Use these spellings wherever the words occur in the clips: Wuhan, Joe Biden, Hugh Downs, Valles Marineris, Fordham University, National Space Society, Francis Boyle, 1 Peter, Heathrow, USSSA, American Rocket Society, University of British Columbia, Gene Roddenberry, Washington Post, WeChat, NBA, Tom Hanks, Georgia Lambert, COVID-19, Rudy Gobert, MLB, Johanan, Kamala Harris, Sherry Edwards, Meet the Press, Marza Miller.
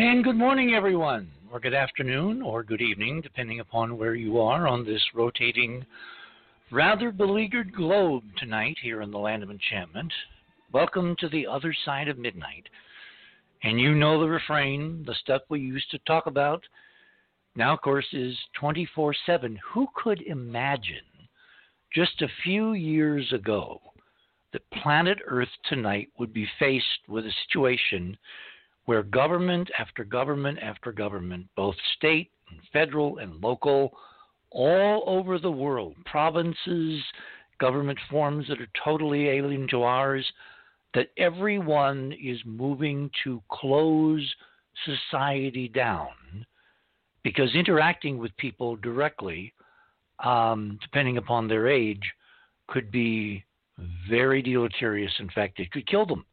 And good morning, everyone, or good afternoon, or good evening, depending upon where you are on this rotating, rather beleaguered globe tonight here in the Land of Enchantment. Welcome to the other side of midnight. And you know the refrain, the stuff we used to talk about, now, of course, is 24/7. Who could imagine just a few years ago that planet Earth tonight would be faced with a situation where government after government after government, both state and federal and local, all over the world, provinces, government forms that are totally alien to ours, that everyone is moving to close society down because interacting with people directly, depending upon their age, could be very deleterious. In fact, it could kill them.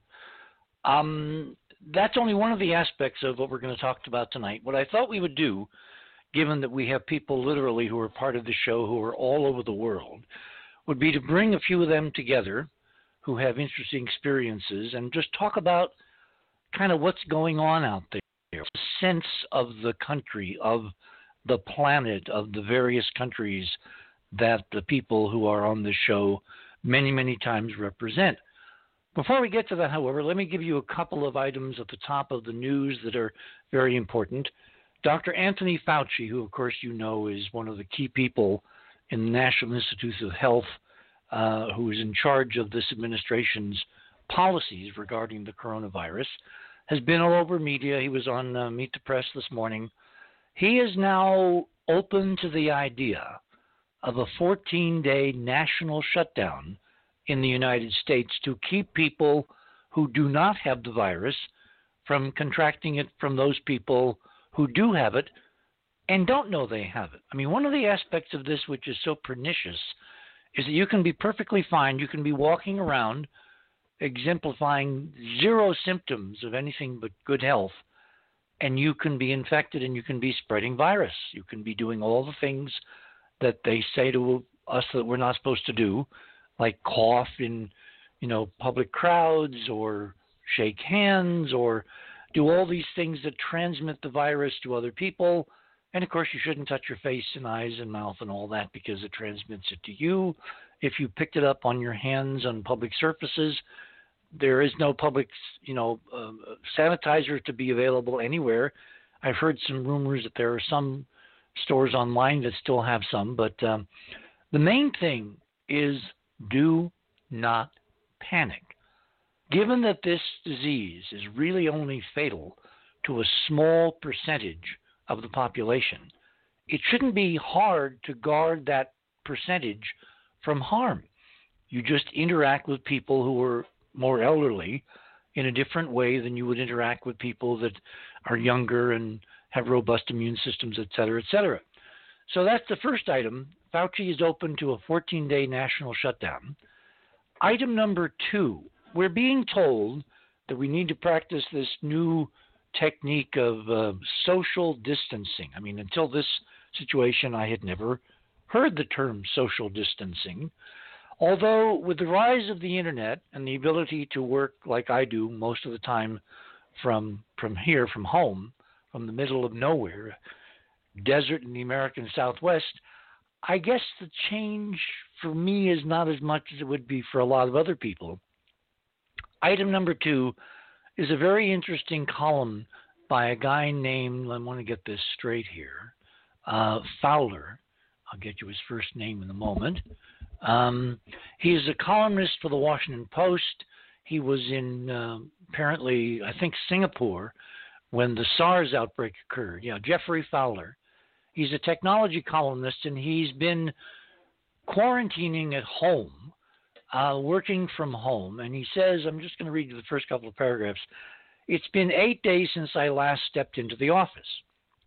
That's only one of the aspects of what we're going to talk about tonight. What I thought we would do, given that we have people literally who are part of the show who are all over the world, would be to bring a few of them together who have interesting experiences and just talk about kind of what's going on out there, the sense of the country, of the planet, of the various countries that the people who are on the show many, many times represent. Before we get to that, however, let me give you a couple of items at the top of the news that are very important. Dr. Anthony Fauci, who, of course, you know, is one of the key people in the National Institutes of Health, who is in charge of this administration's policies regarding the coronavirus, has been all over media. He was on Meet the Press this morning. He is now open to the idea of a 14-day national shutdown in the United States to keep people who do not have the virus from contracting it from those people who do have it and don't know they have it. I mean, one of the aspects of this which is so pernicious is that you can be perfectly fine. You can be walking around exemplifying zero symptoms of anything but good health, and you can be infected and you can be spreading virus. You can be doing all the things that they say to us that we're not supposed to do, like cough in, you know, public crowds, or shake hands, or do all these things that transmit the virus to other people. And, of course, you shouldn't touch your face and eyes and mouth and all that because it transmits it to you. If you picked it up on your hands on public surfaces, there is no public, sanitizer to be available anywhere. I've heard some rumors that there are some stores online that still have some. But the main thing is, do not panic. Given that this disease is really only fatal to a small percentage of the population, it shouldn't be hard to guard that percentage from harm. You just interact with people who are more elderly in a different way than you would interact with people that are younger and have robust immune systems, et cetera, et cetera. So that's the first item. Fauci is open to a 14-day national shutdown. Item number two, we're being told that we need to practice this new technique of social distancing. I mean, until this situation, I had never heard the term social distancing. Although with the rise of the internet and the ability to work like I do most of the time from here, from home, from the middle of nowhere, desert in the American Southwest, I guess the change for me is not as much as it would be for a lot of other people. Item number two is a very interesting column by a guy named, I want to get this straight here, Fowler. I'll get you his first name in a moment. He is a columnist for the Washington Post. He was in, apparently, I think Singapore when the SARS outbreak occurred. Yeah, Geoffrey Fowler. He's a technology columnist, and he's been quarantining at home, working from home. And he says, I'm just going to read you the first couple of paragraphs. It's been 8 days since I last stepped into the office.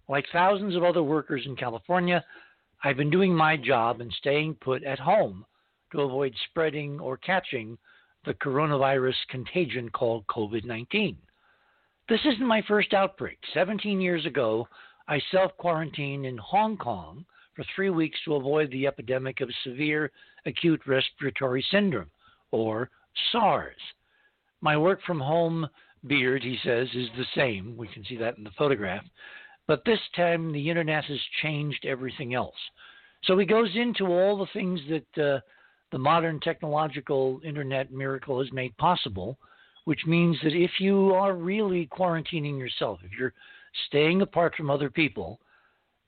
Like thousands of other workers in California, I've been doing my job and staying put at home to avoid spreading or catching the coronavirus contagion called COVID-19. This isn't my first outbreak. 17 years ago, I self-quarantined in Hong Kong for 3 weeks to avoid the epidemic of severe acute respiratory syndrome, or SARS. My work from home beard, he says, is the same. We can see that in the photograph. But this time, the internet has changed everything else. So he goes into all the things that the modern technological internet miracle has made possible, which means that if you are really quarantining yourself, if you're staying apart from other people,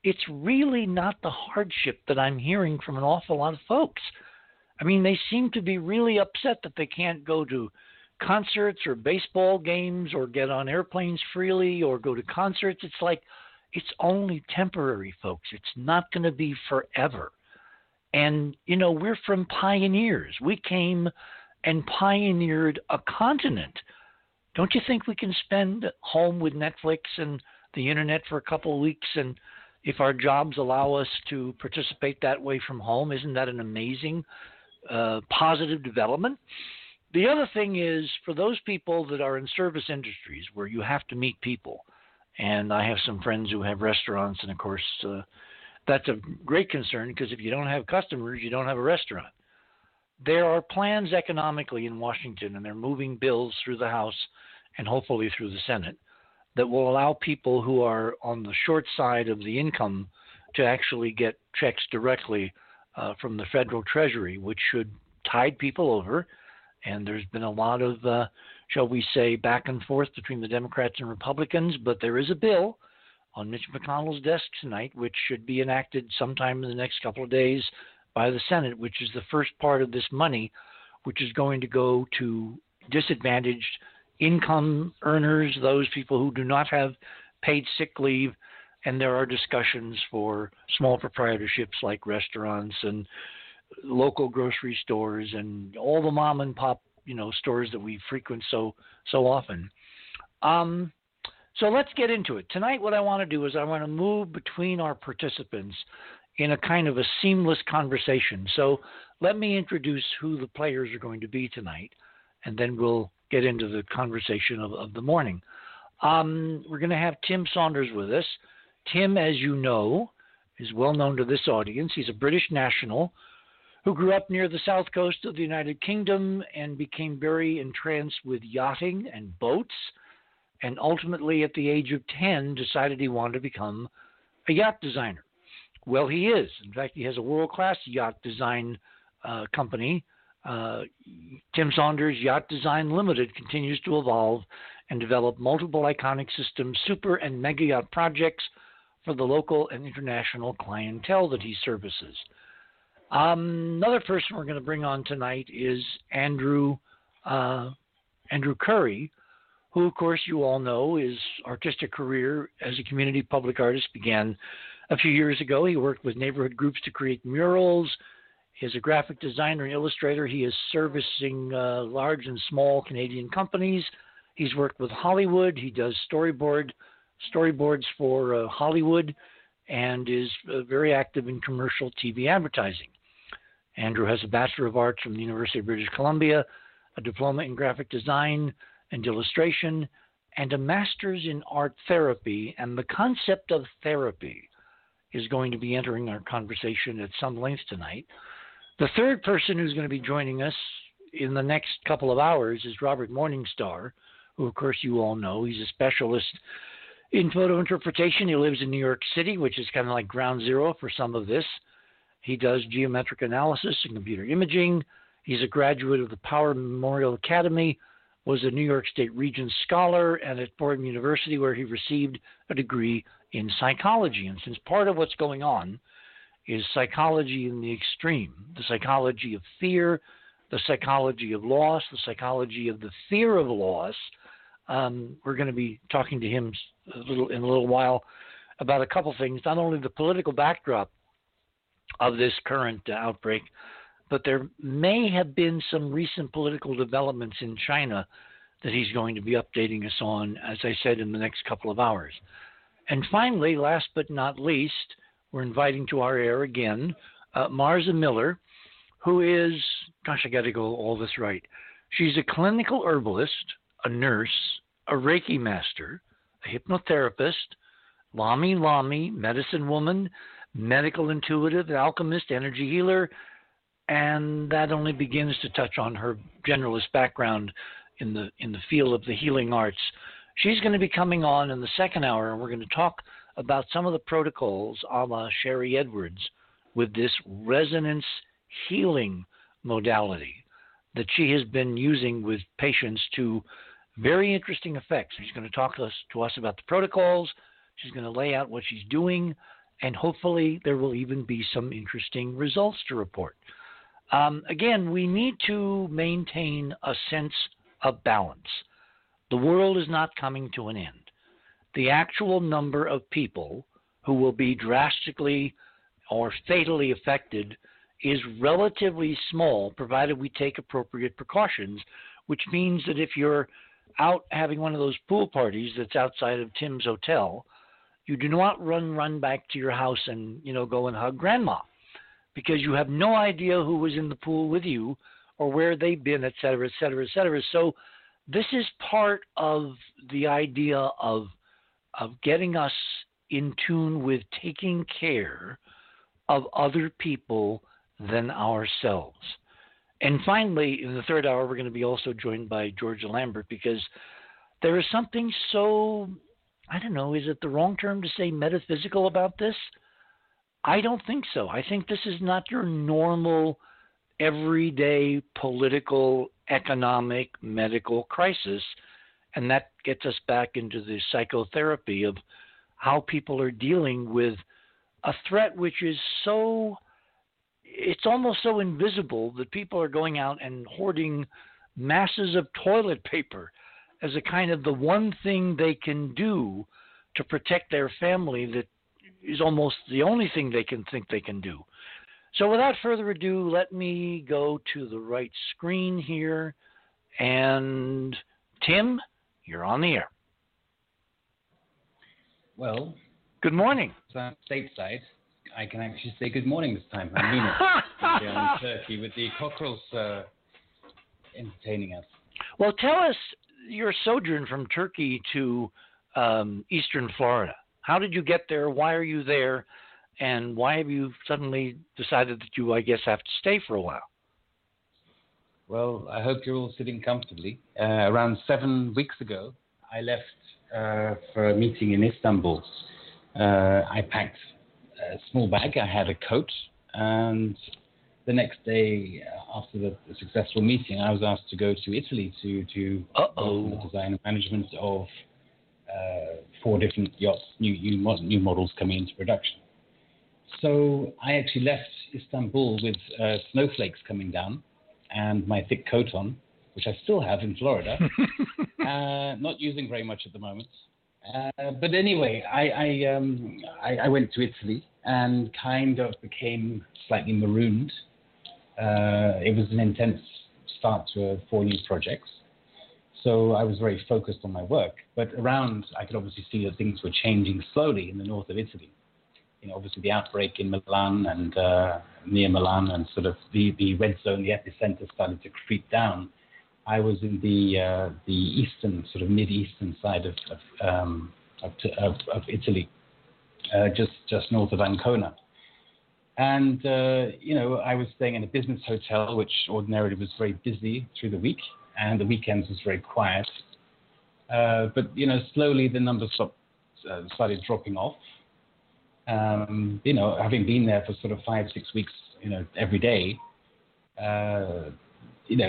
it's really not the hardship that I'm hearing from an awful lot of folks. I mean, they seem to be really upset that they can't go to concerts or baseball games or get on airplanes freely or go to concerts. It's like, it's only temporary, folks. It's not going to be forever. And, you know, we're from pioneers. We came and pioneered a continent. Don't you think we can spend home with Netflix and the internet for a couple of weeks? And if our jobs allow us to participate that way from home, isn't that an amazing positive development? The other thing is, for those people that are in service industries where you have to meet people, and I have some friends who have restaurants, and of course that's a great concern, because if you don't have customers, you don't have a restaurant. There are plans economically in Washington, and they're moving bills through the House and hopefully through the Senate that will allow people who are on the short side of the income to actually get checks directly from the federal treasury, which should tide people over. And there's been a lot of, shall we say, back and forth between the Democrats and Republicans. But there is a bill on Mitch McConnell's desk tonight, which should be enacted sometime in the next couple of days by the Senate, which is the first part of this money, which is going to go to disadvantaged income earners, those people who do not have paid sick leave. And there are discussions for small proprietorships like restaurants and local grocery stores and all the mom and pop, you know, stores that we frequent so often. So let's get into it. Tonight what I want to do is I want to move between our participants in a kind of a seamless conversation. So let me introduce who the players are going to be tonight, and then we'll get into the conversation of the morning. We're going to have Tim Saunders with us. Tim, as you know, is well known to this audience. He's a British national who grew up near the south coast of the United Kingdom and became very entranced with yachting and boats, and ultimately at the age of 10 decided he wanted to become a yacht designer. Well, he is. In fact, he has a world-class yacht design company. Tim Saunders Yacht Design Limited continues to evolve and develop multiple iconic systems, super and mega yacht projects for the local and international clientele that he services. Another person we're going to bring on tonight is Andrew Curry, who, of course, you all know, his artistic career as a community public artist began a few years ago. He worked with neighborhood groups to create murals. He is a graphic designer and illustrator. He is servicing large and small Canadian companies. He's worked with Hollywood. He does storyboards for Hollywood, and is very active in commercial TV advertising. Andrew has a Bachelor of Arts from the University of British Columbia, a diploma in graphic design and illustration, and a master's in art therapy. And the concept of therapy is going to be entering our conversation at some length tonight. The third person who's going to be joining us in the next couple of hours is Robert Morningstar, who, of course, you all know. He's a specialist in photo interpretation. He lives in New York City, which is kind of like ground zero for some of this. He does geometric analysis and computer imaging. He's a graduate of the Power Memorial Academy, was a New York State Regents Scholar, and at Fordham University, where he received a degree in psychology. And since part of what's going on is psychology in the extreme, the psychology of fear, the psychology of loss, the psychology of the fear of loss, we're going to be talking to him in a little while about a couple things, not only the political backdrop of this current outbreak, but there may have been some recent political developments in China that he's going to be updating us on, as I said, in the next couple of hours. And finally, last but not least, we're inviting to our air again Marza Miller, who is, gosh, I got to go all this right. She's a clinical herbalist, a nurse, a Reiki master, a hypnotherapist, Lami, medicine woman, medical intuitive, alchemist, energy healer, and that only begins to touch on her generalist background in the field of the healing arts. She's going to be coming on in the second hour, and we're going to talk about some of the protocols a la Sherry Edwards with this resonance healing modality that she has been using with patients to very interesting effects. She's going to talk to us about the protocols. She's going to lay out what she's doing, and hopefully there will even be some interesting results to report. Again, we need to maintain a sense of balance. The world is not coming to an end. The actual number of people who will be drastically or fatally affected is relatively small, provided we take appropriate precautions, which means that if you're out having one of those pool parties that's outside of Tim's hotel, you do not run back to your house and, go and hug grandma, because you have no idea who was in the pool with you or where they've been, et cetera, et cetera, et cetera. So this is part of the idea of getting us in tune with taking care of other people than ourselves. And finally, in the third hour, we're going to be also joined by Georgia Lambert, because there is something so, I don't know, is it the wrong term to say metaphysical about this? I don't think so. I think this is not your normal, everyday political, economic, medical crisis. And that gets us back into the psychotherapy of how people are dealing with a threat which is so, it's almost so invisible that people are going out and hoarding masses of toilet paper as a kind of the one thing they can do to protect their family, that is almost the only thing they can think they can do. So without further ado, let me go to the right screen here. And Tim, you're on the air. Well, good morning. So I'm stateside. I can actually say good morning this time. I mean it. Here in Turkey with the cockerels entertaining us. Well, tell us your sojourn from Turkey to eastern Florida. How did you get there? Why are you there? And why have you suddenly decided that you, I guess, have to stay for a while? Well, I hope you're all sitting comfortably. Around 7 weeks ago, I left for a meeting in Istanbul. I packed a small bag. I had a coat, and the next day after the successful meeting, I was asked to go to Italy to the design and management of 4 different yachts, new models coming into production. So I actually left Istanbul with snowflakes coming down and my thick coat on, which I still have in Florida, not using very much at the moment. But anyway, I went to Italy and kind of became slightly marooned. It was an intense start to 4 new projects. So I was very focused on my work. But around, I could obviously see that things were changing slowly in the north of Italy. Obviously the outbreak in Milan and near Milan, and sort of the red zone, the epicenter started to creep down. I was in the eastern, sort of mid-eastern side of Italy, just north of Ancona, and I was staying in a business hotel, which ordinarily was very busy through the week, and the weekends was very quiet. But slowly the numbers started dropping off. Having been there for sort of 5-6 weeks, every day. It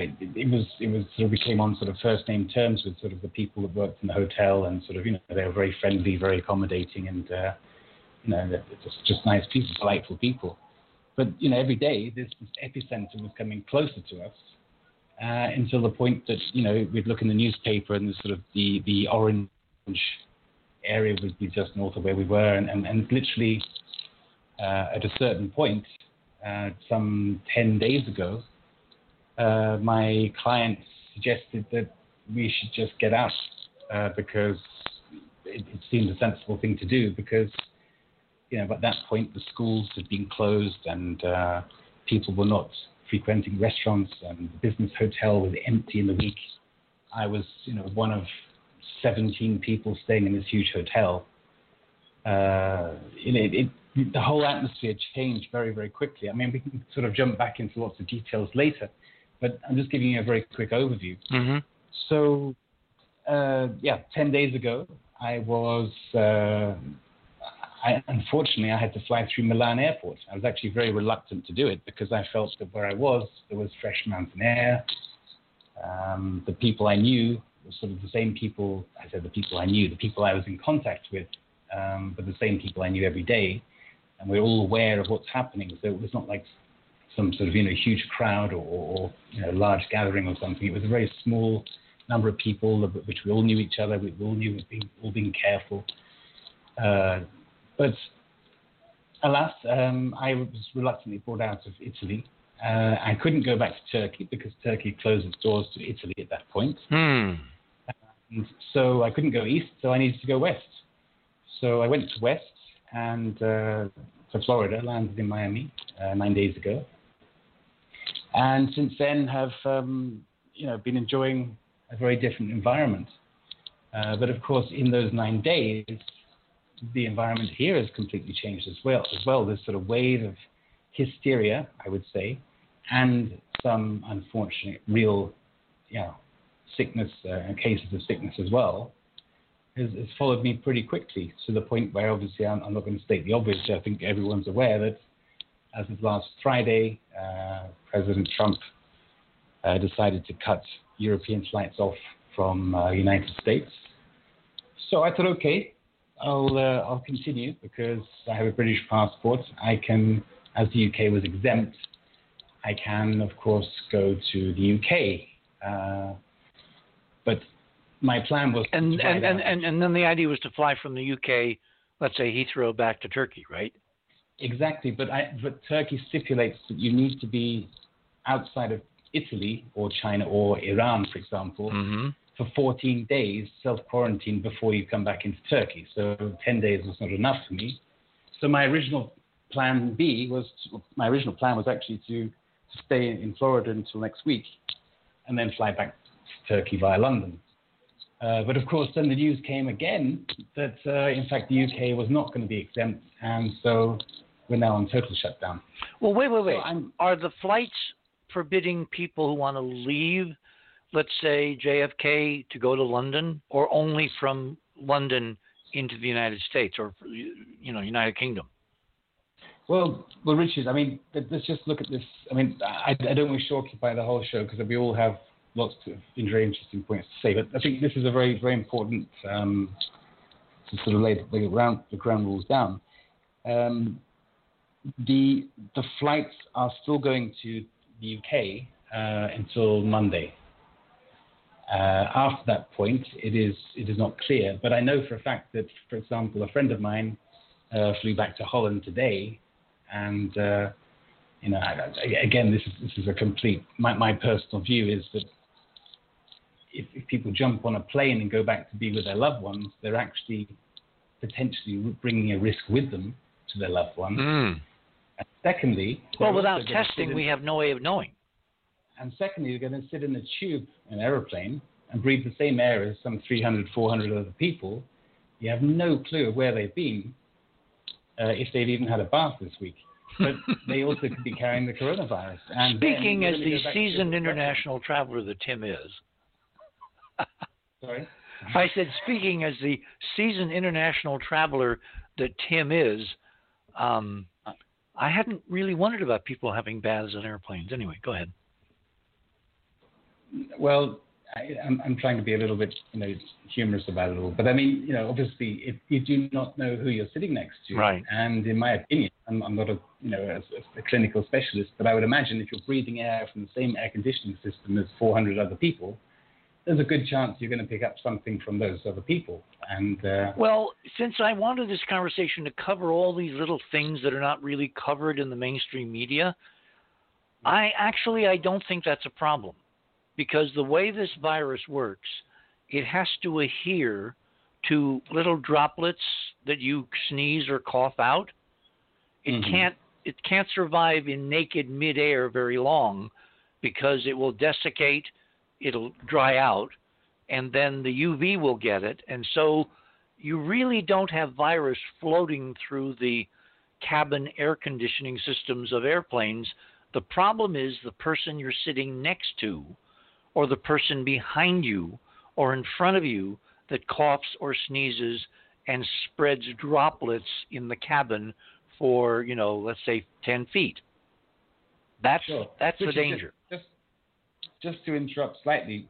was sort of, we came on sort of first name terms with sort of the people that worked in the hotel, and sort of, they were very friendly, very accommodating, and, they're just nice people, delightful people. But, every day this epicenter was coming closer to us until the point that, we'd look in the newspaper and sort of the orange area would be just north of where we were, and literally at a certain point, some 10 days ago, my client suggested that we should just get out because it seemed a sensible thing to do, because, at that point the schools had been closed, and people were not frequenting restaurants, and the business hotel was empty in the week. I was, one of 17 people staying in this huge hotel. The whole atmosphere changed very, very quickly. I mean, we can sort of jump back into lots of details later, but I'm just giving you a very quick overview. Mm-hmm. So, 10 days ago, I had to fly through Milan airport. I was actually very reluctant to do it because I felt that where I was, there was fresh mountain air. The people I knew were sort of the same people. I said the people I knew, the people I was in contact with, were the same people I knew every day. And we're all aware of what's happening. So it was not like some sort of, huge crowd or large gathering or something. It was a very small number of people, which we all knew each other. We all knew we were all being careful. But alas, I was reluctantly brought out of Italy. I couldn't go back to Turkey because Turkey closed its doors to Italy at that point. And so I couldn't go east, so I needed to go west. So I went to west and to Florida, landed in Miami 9 days ago. And since then have, been enjoying a very different environment. But of course, in those 9 days, the environment here has completely changed as well. This sort of wave of hysteria, I would say, and some unfortunate real sickness, cases of sickness as well, has followed me pretty quickly to the point where obviously I'm not going to state the obvious. I think everyone's aware that as of last Friday, President Trump decided to cut European flights off from the United States. So I thought, okay, I'll continue because I have a British passport. I can, as the UK was exempt, I can, of course, go to the UK. But my plan was... And then the idea was to fly from the UK, let's say Heathrow, back to Turkey, right? Exactly. But Turkey stipulates that you need to be outside of Italy or China or Iran, for example, for 14 days self-quarantine before you come back into Turkey. So 10 days was not enough for me. So my original plan B was actually to stay in Florida until next week and then fly back to Turkey via London. But of course, then the news came again that, in fact, the UK was not going to be exempt. And so we're now on total shutdown. Well, wait. So are the flights forbidding people who want to leave, let's say, JFK to go to London, or only from London into the United States or, United Kingdom? Well, Richard, let's just look at this. I don't wish to occupy the whole show because we all have lots of very interesting points to say, but I think this is a very, very important to sort of lay the ground rules down. The flights are still going to the UK until Monday. After that point, it is not clear, but I know for a fact that, for example, a friend of mine flew back to Holland today, and this is a complete. My personal view is that if people jump on a plane and go back to be with their loved ones, they're actually potentially bringing a risk with them to their loved ones. And secondly, without testing, we have no way of knowing. And secondly, you're going to sit in a tube, an aeroplane, and breathe the same air as some 300, 400 other people. You have no clue of where they've been, if they've even had a bath this week. But they also could be carrying the coronavirus. And speaking as the seasoned international traveler that Tim is. Sorry? I said, speaking as the seasoned international traveler that Tim is, I hadn't really wondered about people having baths on airplanes. Anyway, go ahead. Well, I'm trying to be a little bit, humorous about it all. But obviously, if you do not know who you're sitting next to, right? And in my opinion, I'm not a clinical specialist, but I would imagine if you're breathing air from the same air conditioning system as 400 other people, there's a good chance you're going to pick up something from those other people. And since I wanted this conversation to cover all these little things that are not really covered in the mainstream media, I don't think that's a problem. Because the way this virus works, it has to adhere to little droplets that you sneeze or cough out. It can't survive in naked midair very long because it will desiccate, it'll dry out, and then the UV will get it. And so you really don't have virus floating through the cabin air conditioning systems of airplanes. The problem is the person you're sitting next to or the person behind you or in front of you that coughs or sneezes and spreads droplets in the cabin for, you know, let's say 10 feet. That's the danger. Just to interrupt slightly,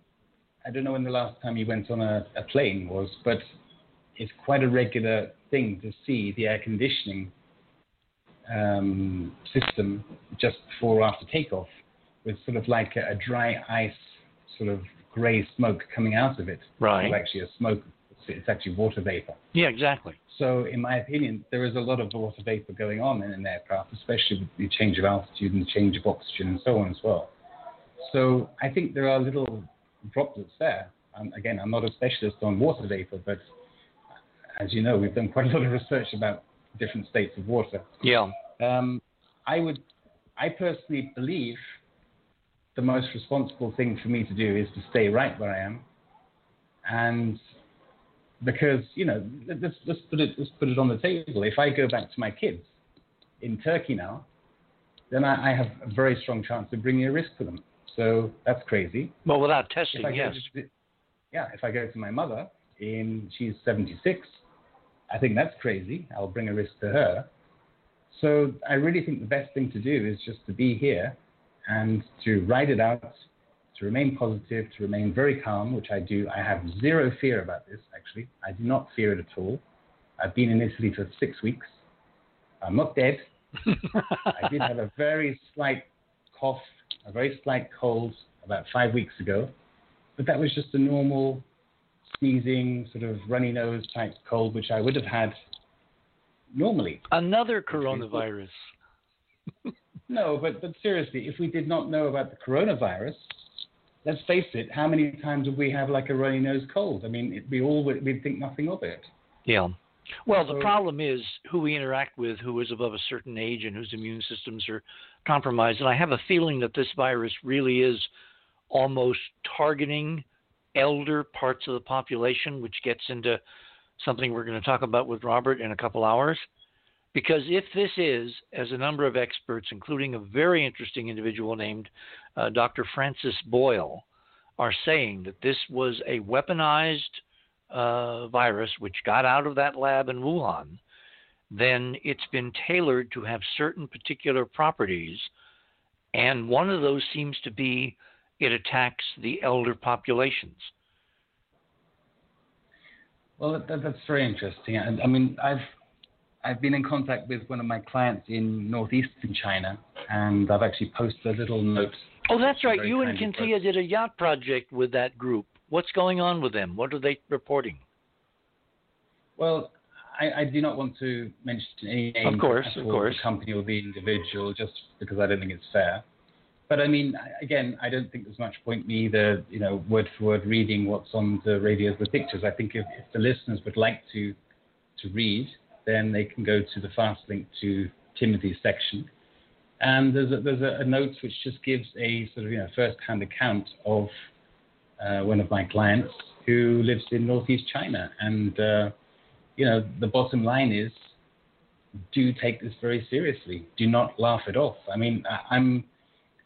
I don't know when the last time you went on a plane was, but it's quite a regular thing to see the air conditioning system just before or after takeoff with sort of like a dry ice sort of grey smoke coming out of it. Right. It's actually a smoke. It's actually water vapor. Yeah, exactly. So in my opinion, there is a lot of water vapor going on in an aircraft, especially with the change of altitude and the change of oxygen and so on as well. So I think there are little droplets there. Again, I'm not a specialist on water vapor, but as you know, we've done quite a lot of research about different states of water. Yeah. I personally believe the most responsible thing for me to do is to stay right where I am. And because, you know, let's put it on the table. If I go back to my kids in Turkey now, then I have a very strong chance of bringing a risk to them. So that's crazy. Well, without testing, yes. If I go to my mother, she's 76, I think that's crazy. I'll bring a risk to her. So I really think the best thing to do is just to be here and to ride it out, to remain positive, to remain very calm, which I do. I have zero fear about this, actually. I do not fear it at all. I've been in Italy for 6 weeks. I'm not dead. I did have a very slight cough, a very slight cold about 5 weeks ago, but that was just a normal sneezing, sort of runny nose type cold, which I would have had normally. Another coronavirus. No, but seriously, if we did not know about the coronavirus, let's face it, how many times would we have like a runny nose cold? I mean, we'd think nothing of it. Yeah. Well, the problem is who we interact with, who is above a certain age and whose immune systems are compromised. And I have a feeling that this virus really is almost targeting elder parts of the population, which gets into something we're going to talk about with Robert in a couple hours. Because if this is, as a number of experts, including a very interesting individual named Dr. Francis Boyle, are saying that this was a weaponized virus which got out of that lab in Wuhan, then it's been tailored to have certain particular properties, and one of those seems to be it attacks the elder populations. Well, that's very interesting. I mean, I've been in contact with one of my clients in northeastern China, and I've actually posted a little note. Oh, that's right. You and Kintia did a yacht project with that group. What's going on with them? What are they reporting? Well, I do not want to mention any name of course, the company or the individual, just because I don't think it's fair. But I mean, again, I don't think there's much point in me either, you know, word for word reading what's on the radios with pictures. I think if the listeners would like to read, then they can go to the fast link to Timothy's section. And there's a note which just gives a sort of, you know, first-hand account of one of my clients who lives in northeast China. And, you know, the bottom line is, do take this very seriously. Do not laugh it off. I mean, I'm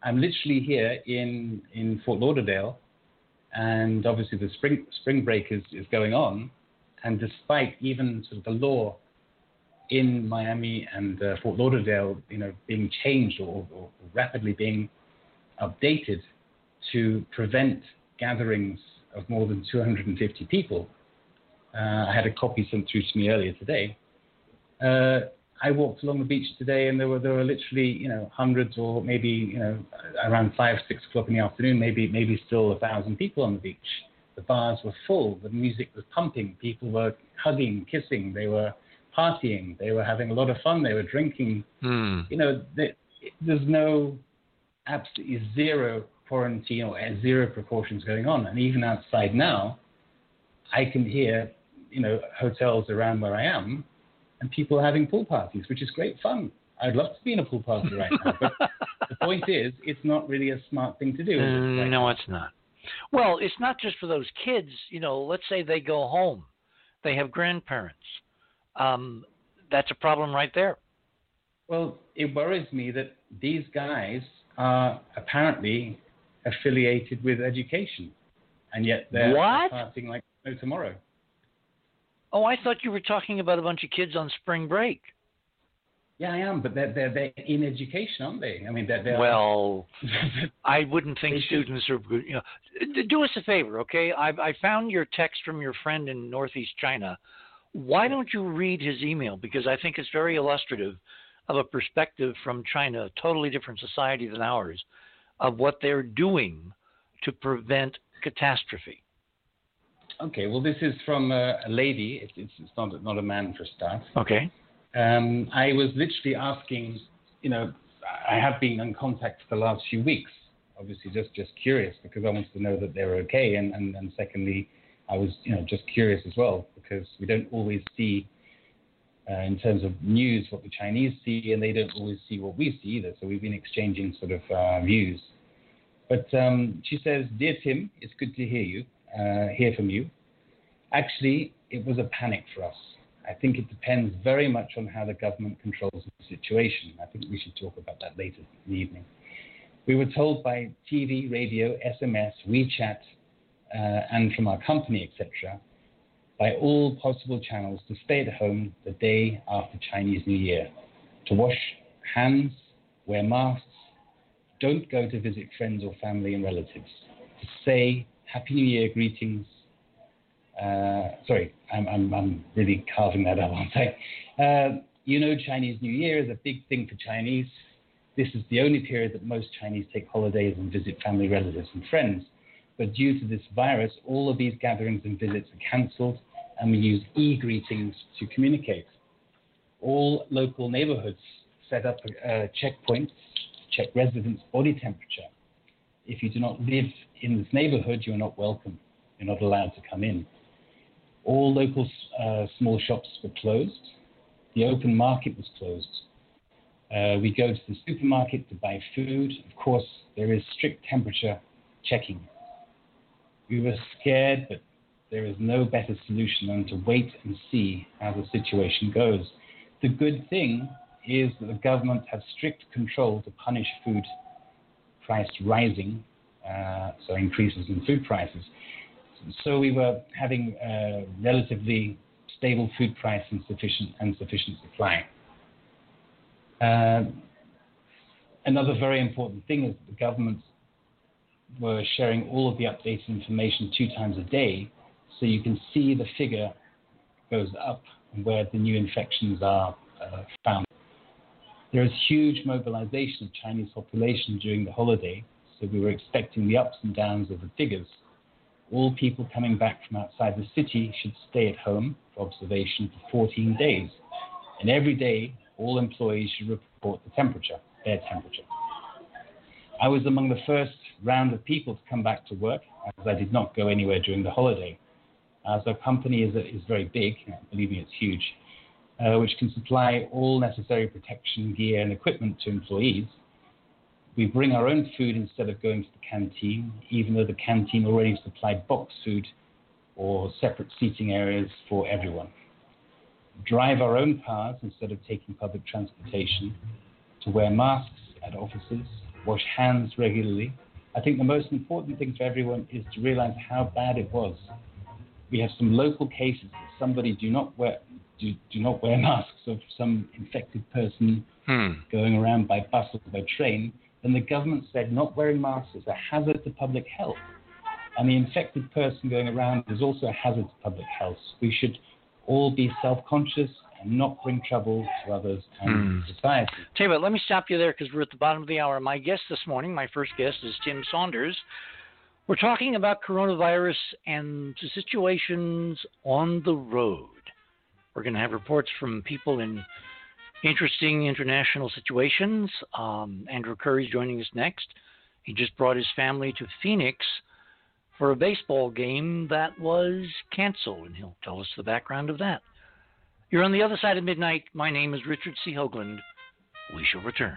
literally here in Fort Lauderdale, and obviously the spring break is going on. And despite even sort of the law in Miami and Fort Lauderdale, you know, being changed or rapidly being updated to prevent gatherings of more than 250 people. I had a copy sent through to me earlier today. I walked along the beach today, and there were literally, you know, hundreds, or maybe, you know, around 5-6 o'clock in the afternoon, maybe still 1,000 people on the beach. The bars were full. The music was pumping. People were hugging, kissing. They were partying. They were having a lot of fun. They were drinking. You know, there's no absolutely zero quarantine or zero precautions going on. And even outside now, I can hear, you know, hotels around where I am and people having pool parties, which is great fun. I'd love to be in a pool party right now. But the point is, it's not really a smart thing to do. It's not. Well, it's not just for those kids. You know, let's say they go home. They have grandparents. That's a problem right there. Well, it worries me that these guys are apparently affiliated with education, and yet they're starting like no tomorrow. Oh, I thought you were talking about a bunch of kids on spring break. Yeah, I am, but they're in education, aren't they? I mean, they're well, I wouldn't think students are. You know, do us a favor, okay? I found your text from your friend in Northeast China. Why don't you read his email? Because I think it's very illustrative of a perspective from China, a totally different society than ours, of what they're doing to prevent catastrophe. Okay, well, this is from a lady. It's not a man for a start. Okay. I was literally asking, you know, I have been in contact for the last few weeks, obviously just curious because I wanted to know that they were okay. And secondly, I was, you know, just curious as well because we don't always see in terms of news what the Chinese see, and they don't always see what we see either. So we've been exchanging sort of views. But she says, "Dear Tim, it's good to hear from you. Actually, it was a panic for us. I think it depends very much on how the government controls the situation. I think we should talk about that later in the evening. We were told by TV, radio, SMS, WeChat, and from our company, etc., by all possible channels to stay at home the day after Chinese New Year, to wash hands, wear masks, don't go to visit friends or family and relatives, to say Happy New Year greetings." Sorry, I'm really carving that up, aren't I? You know, Chinese New Year is a big thing for Chinese. This is the only period that most Chinese take holidays and visit family, relatives, and friends. But due to this virus, all of these gatherings and visits are cancelled, and we use e-greetings to communicate. All local neighbourhoods set up checkpoints to check residents' body temperature. If you do not live in this neighbourhood, you are not welcome. You're not allowed to come in. All local small shops were closed. The open market was closed. We go to the supermarket to buy food. Of course, there is strict temperature checking. We were scared, but there is no better solution than to wait and see how the situation goes. The good thing is that the government has strict control to punish food price rising, so increases in food prices. So we were having relatively stable food price and sufficient supply. Another very important thing is that the governments were sharing all of the updated information 2 times a day, so you can see the figure goes up and where the new infections are found. There is huge mobilization of Chinese population during the holiday, so we were expecting the ups and downs of the figures. All people coming back from outside the city should stay at home for observation for 14 days. And every day, all employees should report the temperature, their temperature. I was among the first round of people to come back to work, as I did not go anywhere during the holiday. As our company is very big, believe me, it's huge, which can supply all necessary protection, gear, and equipment to employees. We bring our own food instead of going to the canteen, even though the canteen already supplied box food or separate seating areas for everyone. Drive our own cars instead of taking public transportation. To wear masks at offices. Wash hands regularly. I think the most important thing for everyone is to realize how bad it was. We have some local cases that somebody do not wear masks of some infected person going around by bus or by train. And the government said not wearing masks is a hazard to public health. And the infected person going around is also a hazard to public health. We should all be self-conscious and not bring trouble to others and society. Tell you what, let me stop you there because we're at the bottom of the hour. My guest this morning, my first guest, is Tim Saunders. We're talking about coronavirus and situations on the road. We're going to have reports from people in interesting international situations. Andrew Curry's joining us next. He just brought his family to Phoenix for a baseball game that was canceled, and he'll tell us the background of that. You're on the other side of midnight. My name is Richard C. Hoagland. We shall return.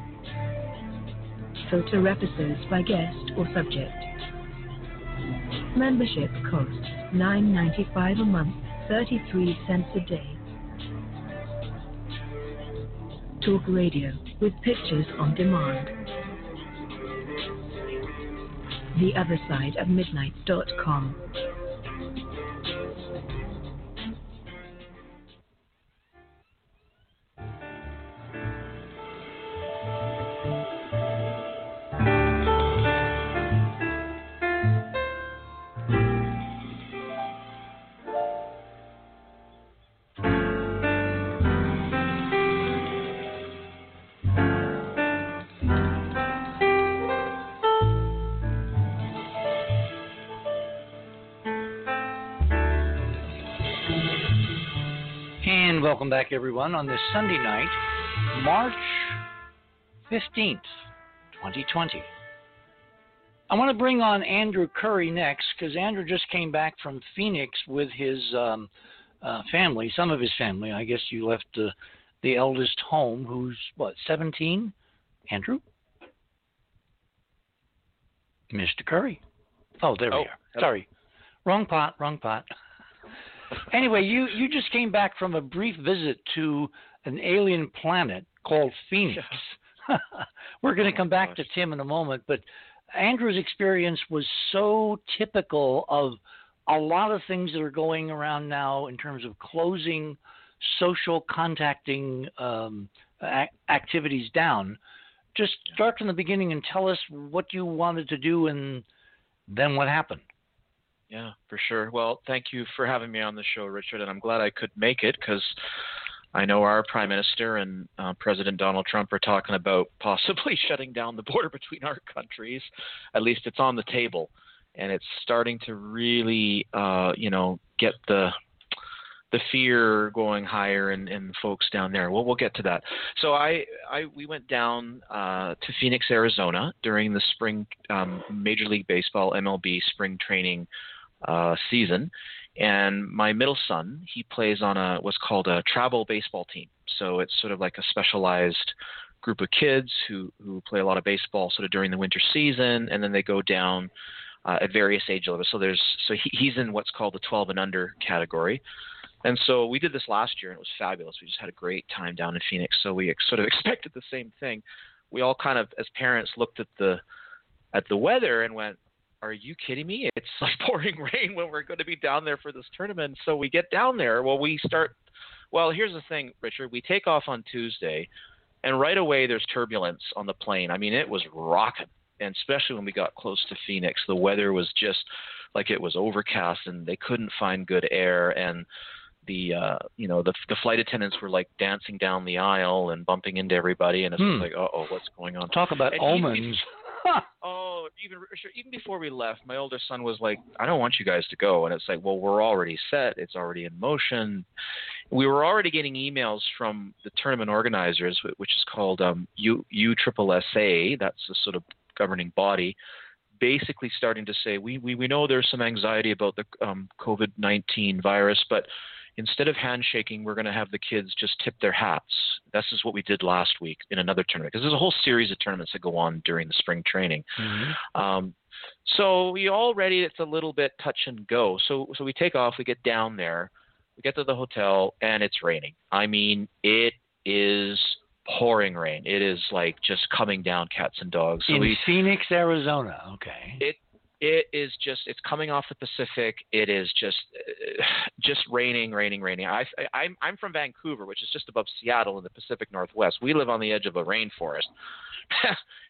Filter episodes by guest or subject. Membership costs $9.95 a month, 33 cents a day. Talk radio with pictures on demand. theothersideofmidnight.com. Welcome back, everyone, on this Sunday night, March 15th, 2020. I want to bring on Andrew Curry next, because Andrew just came back from Phoenix with his family, some of his family. I guess you left the eldest home, who's, 17? Andrew? Mr. Curry. Oh, there we are. Hello. Sorry. Wrong pot. Anyway, you just came back from a brief visit to an alien planet called Phoenix. We're going to come back to Tim in a moment, but Andrew's experience was so typical of a lot of things that are going around now in terms of closing social contacting activities down. Just start from the beginning and tell us what you wanted to do and then what happened. Yeah, for sure. Well, thank you for having me on the show, Richard, and I'm glad I could make it because I know our Prime Minister and President Donald Trump are talking about possibly shutting down the border between our countries. At least it's on the table, and it's starting to really, get the fear going higher in folks down there. Well, we'll get to that. So we went down to Phoenix, Arizona during the spring Major League Baseball MLB spring training season, and my middle son, he plays on what's called a travel baseball team. So it's sort of like a specialized group of kids who play a lot of baseball sort of during the winter season, and then they go down at various age levels. So he's in what's called the 12 and under category, and so we did this last year, and it was fabulous. We just had a great time down in Phoenix. So we sort of expected the same thing. We all kind of, as parents, looked at the weather and went, are you kidding me? It's like pouring rain when we're going to be down there for this tournament. So we get down there. Well, here's the thing, Richard. We take off on Tuesday, and right away there's turbulence on the plane. I mean, it was rocking, and especially when we got close to Phoenix, the weather was just like it was overcast, and they couldn't find good air, and the flight attendants were like dancing down the aisle and bumping into everybody, and it's like, uh-oh, what's going on? Talk about omens. Even before we left, my older son was like, I don't want you guys to go. And it's like, well, we're already set. It's already in motion. We were already getting emails from the tournament organizers, which is called USSSA. That's the sort of governing body, basically starting to say, we know there's some anxiety about the COVID-19 virus, but instead of handshaking, we're going to have the kids just tip their hats. This is what we did last week in another tournament, because there's a whole series of tournaments that go on during the spring training. Mm-hmm. So we already, it's a little bit touch and go. So we take off, we get down there, we get to the hotel, and it's raining. I mean, it is pouring rain. It is like just coming down cats and dogs. So Phoenix, Arizona. Okay. It is just, it's coming off the Pacific. It is just raining. I'm from Vancouver, which is just above Seattle in the Pacific Northwest. We live on the edge of a rainforest.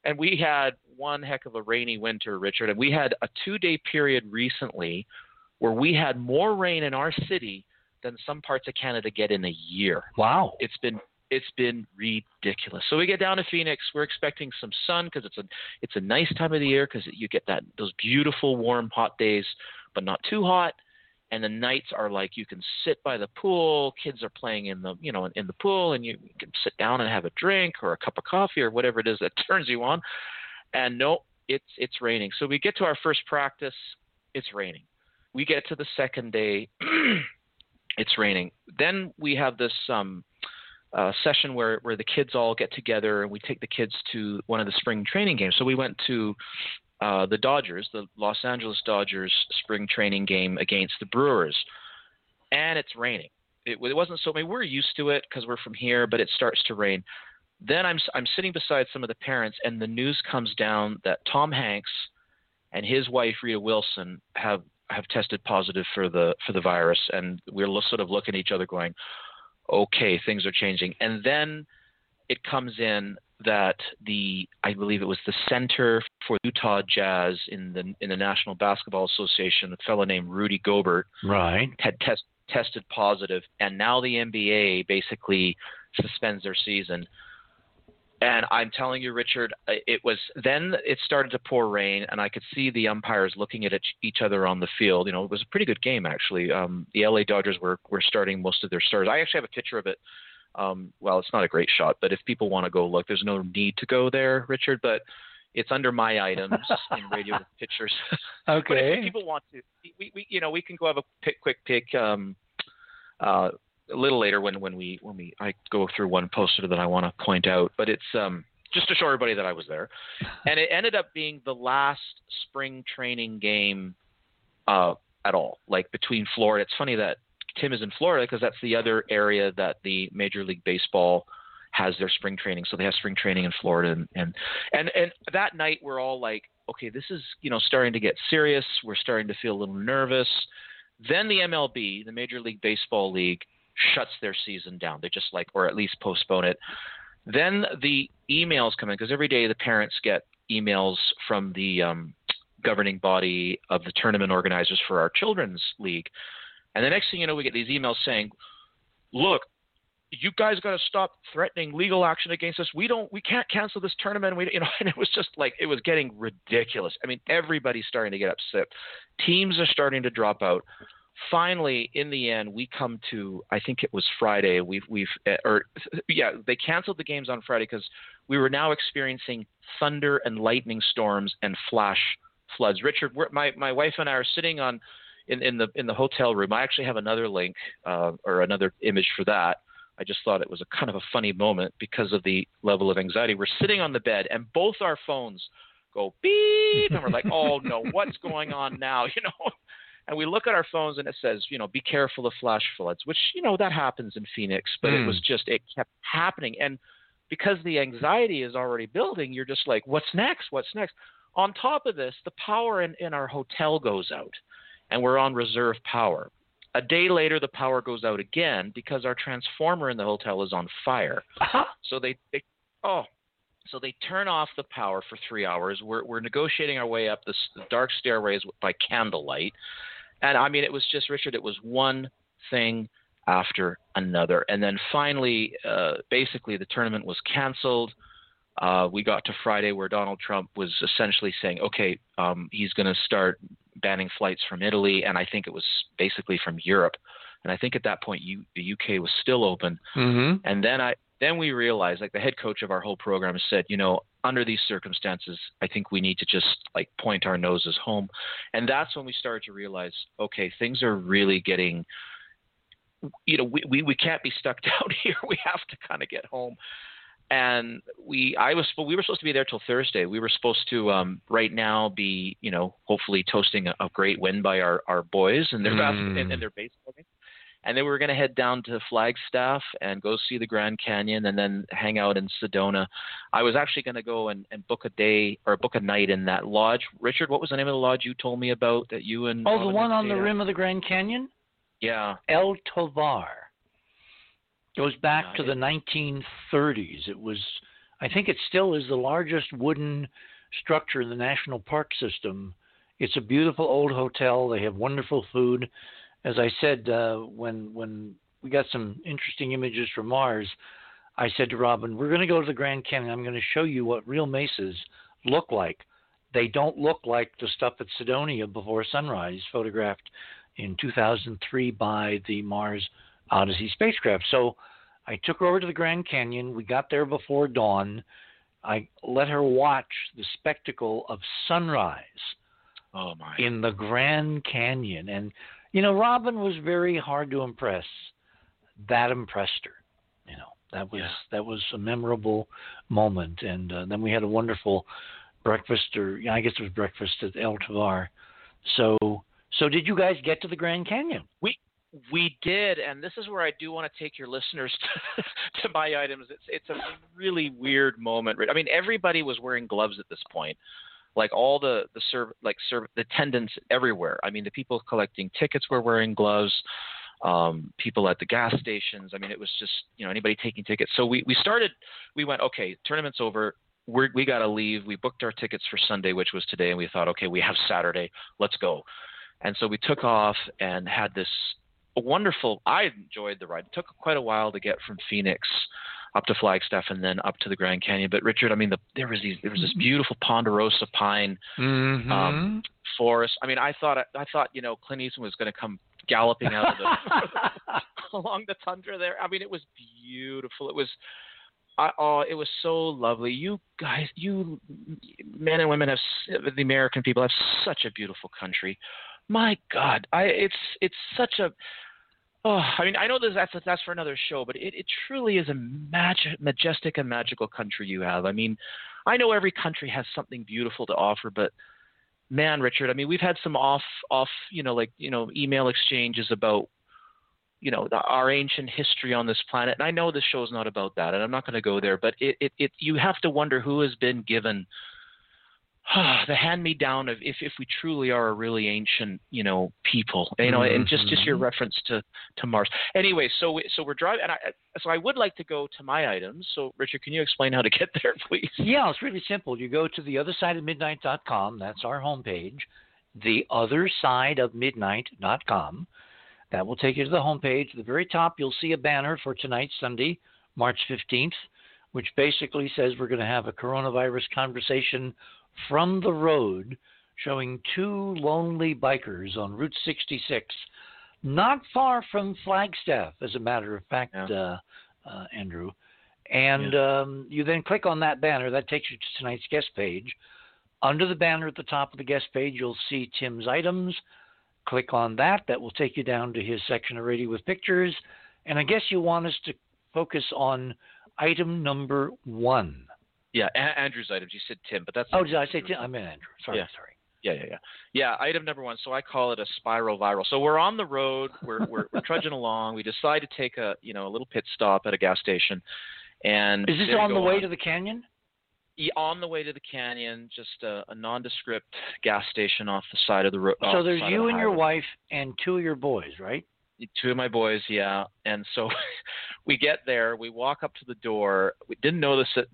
And we had one heck of a rainy winter, Richard. And we had a 2-day period recently where we had more rain in our city than some parts of Canada get in a year. Wow. It's been It's been ridiculous. So we get down to Phoenix. We're expecting some sun because it's a nice time of the year because you get those beautiful warm hot days, but not too hot. And the nights are like you can sit by the pool. Kids are playing in the pool, and you can sit down and have a drink or a cup of coffee or whatever it is that turns you on. And no, it's raining. So we get to our first practice. It's raining. We get to the second day. It's raining. Then we have this session where the kids all get together and we take the kids to one of the spring training games. So we went to the Dodgers, the Los Angeles Dodgers spring training game against the Brewers, and it's raining. It wasn't so – we're used to it because we're from here, but it starts to rain. Then I'm sitting beside some of the parents, and the news comes down that Tom Hanks and his wife, Rita Wilson, have tested positive for the virus, and we're sort of looking at each other going, okay, things are changing. And then it comes in that I believe it was the Center for Utah Jazz in the National Basketball Association, a fellow named Rudy Gobert, right, had tested positive, and now the NBA basically suspends their season. And I'm telling you, Richard, it started to pour rain, and I could see the umpires looking at each other on the field. You know, it was a pretty good game, actually. The LA Dodgers were starting most of their stars. I actually have a picture of it. Well, it's not a great shot, but if people want to go look, there's no need to go there, Richard, but it's under my items in radio with pictures. Okay. But if people want to, we can go have a quick pick, a little later when I go through one poster that I want to point out, but it's just to show everybody that I was there. And it ended up being the last spring training game at all, like between Florida. It's funny that Tim is in Florida because that's the other area that the Major League Baseball has their spring training. So they have spring training in Florida. And that night we're all like, okay, this is, starting to get serious. We're starting to feel a little nervous. Then the MLB, the Major League Baseball League, shuts their season down. They just or at least postpone it. Then the emails come in because every day the parents get emails from the governing body of the tournament organizers for our children's league. And the next thing you know, we get these emails saying, look, you guys got to stop threatening legal action against us. We can't cancel this tournament. And it was just it was getting ridiculous. I mean, everybody's starting to get upset. Teams are starting to drop out. Finally, in the end, we come to, I think it was Friday. They canceled the games on Friday because we were now experiencing thunder and lightning storms and flash floods. Richard, my wife and I are sitting in the hotel room. I actually have another link or another image for that. I just thought it was a kind of a funny moment because of the level of anxiety. We're sitting on the bed and both our phones go beep, and we're like, oh no, what's going on now? And we look at our phones and it says, be careful of flash floods, which, that happens in Phoenix, but it was just, it kept happening. And because the anxiety is already building, you're just like, what's next? What's next? On top of this, the power in our hotel goes out and we're on reserve power. A day later, the power goes out again because our transformer in the hotel is on fire. Uh-huh. So they turn off the power for 3 hours. We're negotiating our way up the dark stairways by candlelight. And I mean, it was just, Richard, it was one thing after another. And then finally, basically the tournament was canceled. We got to Friday where Donald Trump was essentially saying, okay, he's going to start banning flights from Italy. And I think it was basically from Europe. And I think at that point, the UK was still open. Mm-hmm. And then we realized, the head coach of our whole program said, under these circumstances, I think we need to just point our noses home. And that's when we started to realize, okay, things are really getting, we can't be stuck down here. We have to kind of get home. And we were supposed to be there till Thursday. We were supposed to right now be, hopefully toasting a great win by our boys and their and their baseball game. And then we were going to head down to Flagstaff and go see the Grand Canyon and then hang out in Cydonia. I was actually going to go and book a day or book a night in that lodge. Richard, what was the name of the lodge you told me about that you and – Oh, Robin the one on the rim of the Grand Canyon? Yeah. El Tovar. Goes back to the 1930s. It was – I think it still is the largest wooden structure in the national park system. It's a beautiful old hotel. They have wonderful food. As I said, when we got some interesting images from Mars, I said to Robin, we're going to go to the Grand Canyon. I'm going to show you what real mesas look like. They don't look like the stuff at Cydonia before sunrise, photographed in 2003 by the Mars Odyssey spacecraft. So I took her over to the Grand Canyon. We got there before dawn. I let her watch the spectacle of sunrise in the Grand Canyon. And, you know, Robin was very hard to impress. That impressed her. You know, that was a memorable moment. And then we had a wonderful breakfast, or you know, I guess it was breakfast at El Tovar. So did you guys get to the Grand Canyon? We did, and this is where I do want to take your listeners to my items. It's a really weird moment. I mean, everybody was wearing gloves at this point, like all the attendants everywhere. I mean, the people collecting tickets were wearing gloves. People at the gas stations. I mean, it was just, you know, anybody taking tickets. So we went, okay, tournament's over. We got to leave. We booked our tickets for Sunday, which was today. And we thought, okay, we have Saturday. Let's go. And so we took off and had this wonderful, I enjoyed the ride. It took quite a while to get from Phoenix up to Flagstaff and then up to the Grand Canyon. But Richard, I mean, there was this beautiful ponderosa pine forest. I mean, I thought, you know, Clint Eastwood was going to come galloping out of the along the tundra there. I mean, it was beautiful. It was so lovely. You guys, men and women the American people have such a beautiful country. My God, it's such a. Oh, I mean, I know that's for another show, but it truly is a majestic and magical country you have. I mean, I know every country has something beautiful to offer, but man, Richard, I mean, we've had some off, you know, like, you know, email exchanges about, you know, our ancient history on this planet, and I know this show's not about that, and I'm not going to go there, but it you have to wonder who has been given the hand-me-down of if we truly are a really ancient, you know, people, you know, and just your reference to Mars. Anyway, so we're driving, and I would like to go to my items. So, Richard, can you explain how to get there, please? Yeah, it's really simple. You go to theothersideofmidnight.com. That's our homepage, theothersideofmidnight.com. That will take you to the homepage. At the very top, you'll see a banner for tonight, Sunday, March 15th, which basically says we're going to have a coronavirus conversation from the road, showing two lonely bikers on Route 66, not far from Flagstaff, as a matter of fact, Andrew. And you then click on that banner. That takes you to tonight's guest page. Under the banner at the top of the guest page, you'll see Tim's items. Click on that. That will take you down to his section already with pictures. And I guess you want us to focus on item number 1. Yeah, Andrew's items. You said Tim, but that's... Oh, did I say Tim? I meant Andrew. Sorry. Yeah, item number 1. So I call it a spiral viral. So we're on the road. We're trudging along. We decide to take a little pit stop at a gas station. And is this on the way to the canyon? On the way to the canyon, just a nondescript gas station off the side of the road. So there's you and your wife and two of your boys, right? Two of my boys, yeah. And so we get there. We walk up to the door. We didn't notice this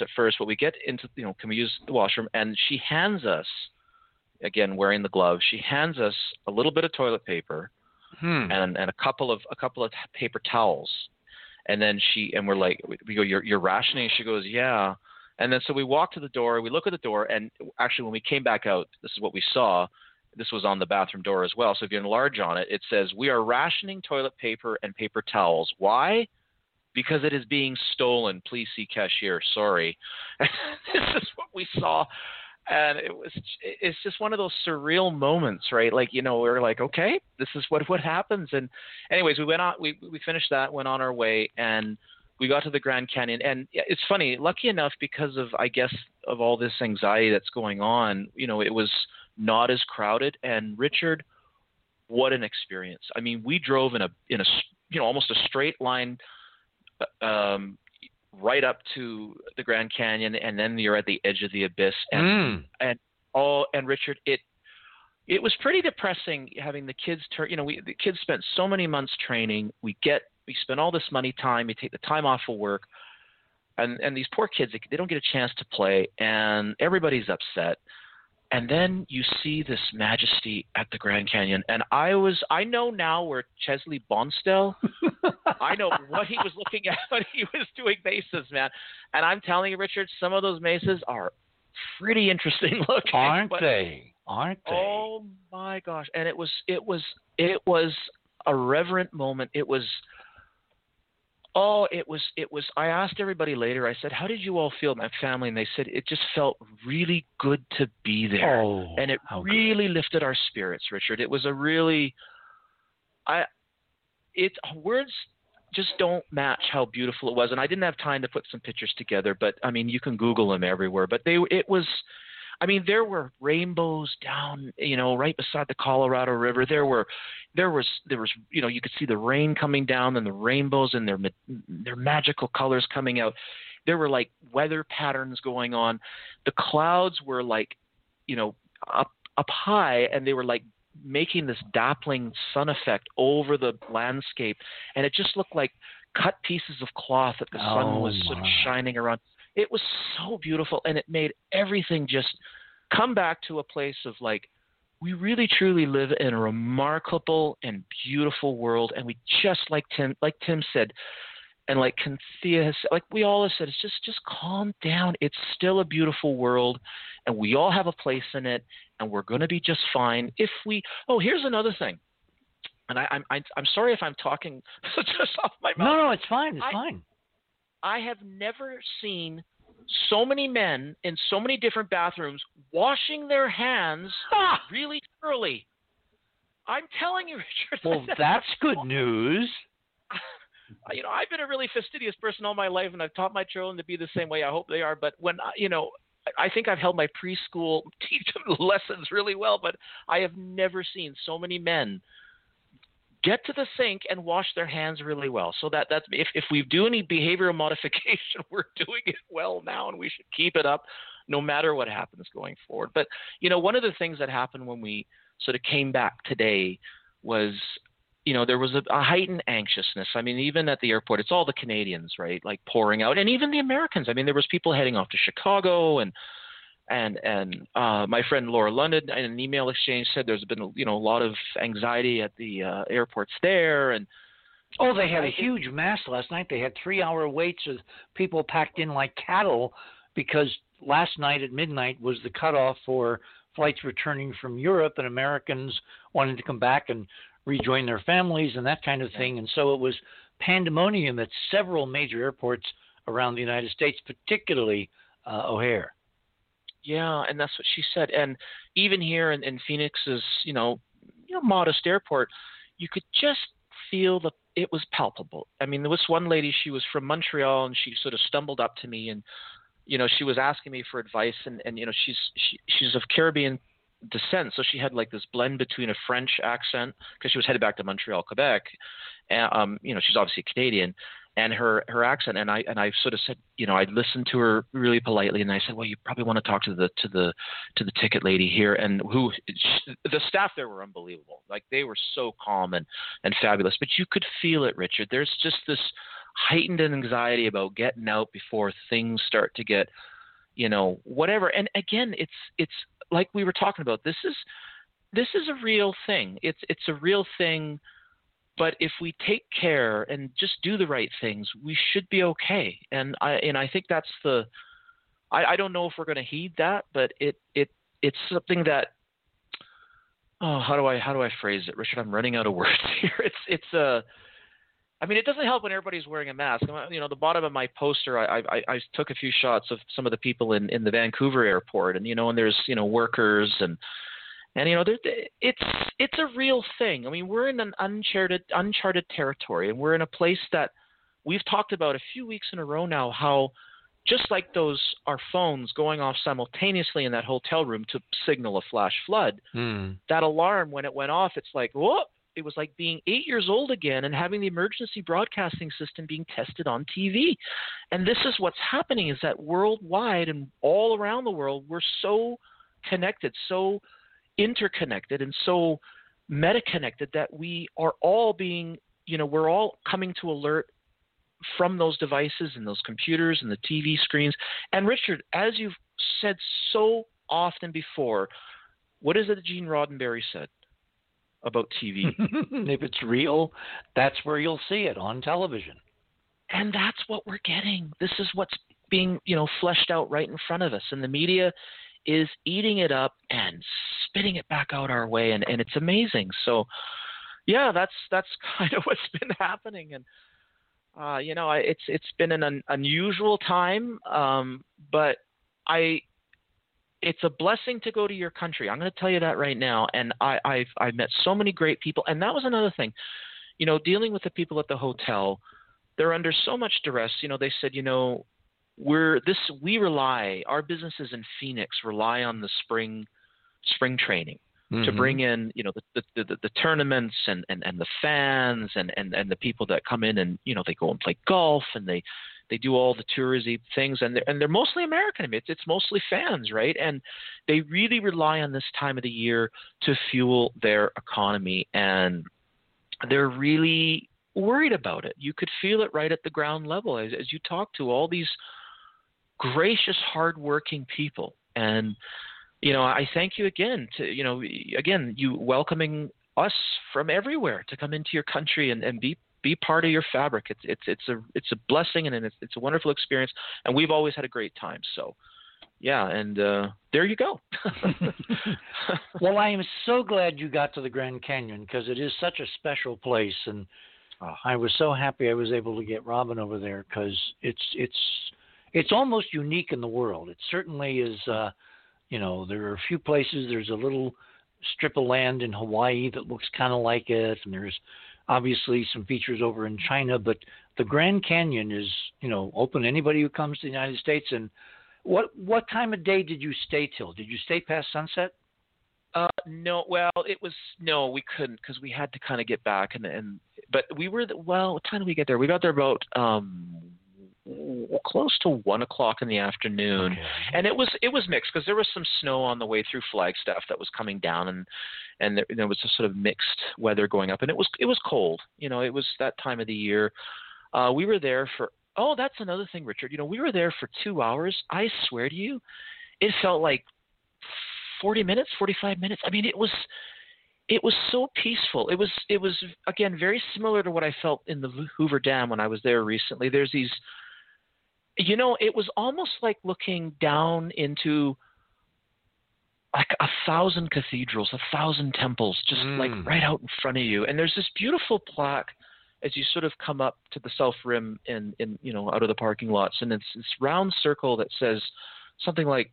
at first, but we get into, you know, can we use the washroom? And she hands us, again wearing the gloves, she hands us a little bit of toilet paper and a couple of paper towels. And then we're like, we go, you're rationing. She goes, yeah. And then so we walk to the door. We look at the door, and actually when we came back out, this is what we saw. This was on the bathroom door as well. So if you enlarge on it, it says, we are rationing toilet paper and paper towels. Why? Because it is being stolen. Please see cashier. Sorry. This is what we saw. And it's just one of those surreal moments, right? Like, you know, we're like, okay, this is what happens. And anyways, we went on, we finished that, went on our way, and we got to the Grand Canyon. And it's funny, lucky enough, because of, I guess, of all this anxiety that's going on, you know, it was not as crowded. And Richard, what an experience. I mean, we drove in a you know, almost a straight line right up to the Grand Canyon, and then you're at the edge of the abyss. And and Richard, it was pretty depressing having the kids you know, the kids spent so many months training. We spend all this money time, we take the time off of work, and these poor kids, they don't get a chance to play, and everybody's upset. And then you see this majesty at the Grand Canyon. And I know now where Chesley Bonestell, I know what he was looking at when he was doing mesas, man. And I'm telling you, Richard, some of those mesas are pretty interesting looking. Aren't they? Oh my gosh. And it was a reverent moment. It was I asked everybody later, I said, how did you all feel, my family? And they said, it just felt really good to be there. Oh, and it really lifted our spirits, Richard. It was a really, words just don't match how beautiful it was. And I didn't have time to put some pictures together, but I mean, you can Google them everywhere, but there were rainbows down, right beside the Colorado River. There was, you could see the rain coming down and the rainbows and their magical colors coming out. There were like weather patterns going on. The clouds were like, up high, and they were like making this dappling sun effect over the landscape. And it just looked like cut pieces of cloth that the sun was sort of shining around. It was so beautiful, and it made everything just come back to a place of like, we really truly live in a remarkable and beautiful world, and we just like Tim said, and like Cynthia has said, like we all have said, it's just calm down. It's still a beautiful world, and we all have a place in it, and we're going to be just fine if we. Oh, here's another thing, and I'm sorry if I'm talking just off my mouth. No, it's fine. It's fine. I have never seen so many men in so many different bathrooms washing their hands really early. I'm telling you, Richard. Well, that's good news. I've been a really fastidious person all my life, and I've taught my children to be the same way. I hope they are. But when, I think I've held my preschool teaching lessons really well, but I have never seen so many men get to the sink and wash their hands really well. So that's if we do any behavioral modification, we're doing it well now, and we should keep it up no matter what happens going forward. But, one of the things that happened when we sort of came back today was, there was a heightened anxiousness. I mean, even at the airport, it's all the Canadians, right, like pouring out, and even the Americans. I mean, there was people heading off to Chicago, and my friend Laura London in an email exchange said there's been a lot of anxiety at the airports there, and they had a huge mass last night. They had 3-hour waits of people packed in like cattle because last night at midnight was the cutoff for flights returning from Europe and Americans wanting to come back and rejoin their families and that kind of thing. And so it was pandemonium at several major airports around the United States, particularly O'Hare. Yeah, and that's what she said. And even here in Phoenix's, modest airport, you could just feel that it was palpable. I mean, there was one lady, she was from Montreal, and she sort of stumbled up to me, and she was asking me for advice, and she's of Caribbean descent, so she had like this blend between a French accent because she was headed back to Montreal, Quebec. And, she's obviously Canadian. And her accent, and I sort of said, I listened to her really politely, and I said, well, you probably want to talk to the ticket lady here, and the staff there were unbelievable, like they were so calm and fabulous, but you could feel it, Richard. There's just this heightened anxiety about getting out before things start to get, whatever. And again, it's like we were talking about. This is a real thing. It's a real thing. But if we take care and just do the right things, we should be okay. And I think that's I don't know if we're going to heed that, but it's something that how do I phrase it, Richard? I'm running out of words here. It doesn't help when everybody's wearing a mask. The bottom of my poster, I took a few shots of some of the people in the Vancouver airport, and and there's workers and. And, it's a real thing. I mean, we're in an uncharted territory, and we're in a place that we've talked about a few weeks in a row now, how just like our phones going off simultaneously in that hotel room to signal a flash flood, that alarm, when it went off, it's like, whoa, it was like being 8 years old again and having the emergency broadcasting system being tested on TV. And this is what's happening, is that worldwide and all around the world, we're so connected, so interconnected and so metaconnected that we are all being, we're all coming to alert from those devices and those computers and the TV screens. And Richard, as you've said so often before. What is it that Gene Roddenberry said about TV? If it's real, that's where you'll see it, on television. And that's what we're getting. This is what's being, fleshed out right in front of us. And the media is eating it up and spitting it back out our way. And it's amazing. So, yeah, that's kind of what's been happening. And, it's been an unusual time, but it's a blessing to go to your country. I'm going to tell you that right now. And I've met so many great people. And that was another thing, dealing with the people at the hotel. They're under so much duress. They said, our businesses in Phoenix rely on the spring training to bring in, the tournaments and the fans and the people that come in and, they go and play golf and they do all the touristy things, and they're mostly American. I mean, it's mostly fans, right? And they really rely on this time of the year to fuel their economy, and they're really worried about it. You could feel it right at the ground level as you talk to all these gracious, hardworking people. And I thank you again you welcoming us from everywhere to come into your country and be part of your fabric. It's a blessing, and it's a wonderful experience, and we've always had a great time. So yeah, and there you go. Well, I am so glad you got to the Grand Canyon, because it is such a special place, and I was so happy I was able to get Robin over there, because it's almost unique in the world. It certainly is. There are a few places. There's a little strip of land in Hawaii that looks kind of like it, and there's obviously some features over in China. But the Grand Canyon is, open to anybody who comes to the United States. And what time of day did you stay till? Did you stay past sunset? No, well, we couldn't, because we had to kind of get back but we were, what time did we get there? We got there about close to 1:00 in the afternoon. Okay. And it was mixed, because there was some snow on the way through Flagstaff that was coming down, and there was a sort of mixed weather going up, and it was cold. It was that time of the year. We were there for, that's another thing, Richard. We were there for 2 hours. I swear to you, it felt like 40 minutes, 45 minutes. I mean, it was so peaceful. It was again, very similar to what I felt in the Hoover Dam when I was there recently. There's these, it was almost like looking down into like 1,000 cathedrals, 1,000 temples, just like right out in front of you. And there's this beautiful plaque as you sort of come up to the South Rim and out of the parking lots. And it's this round circle that says something like,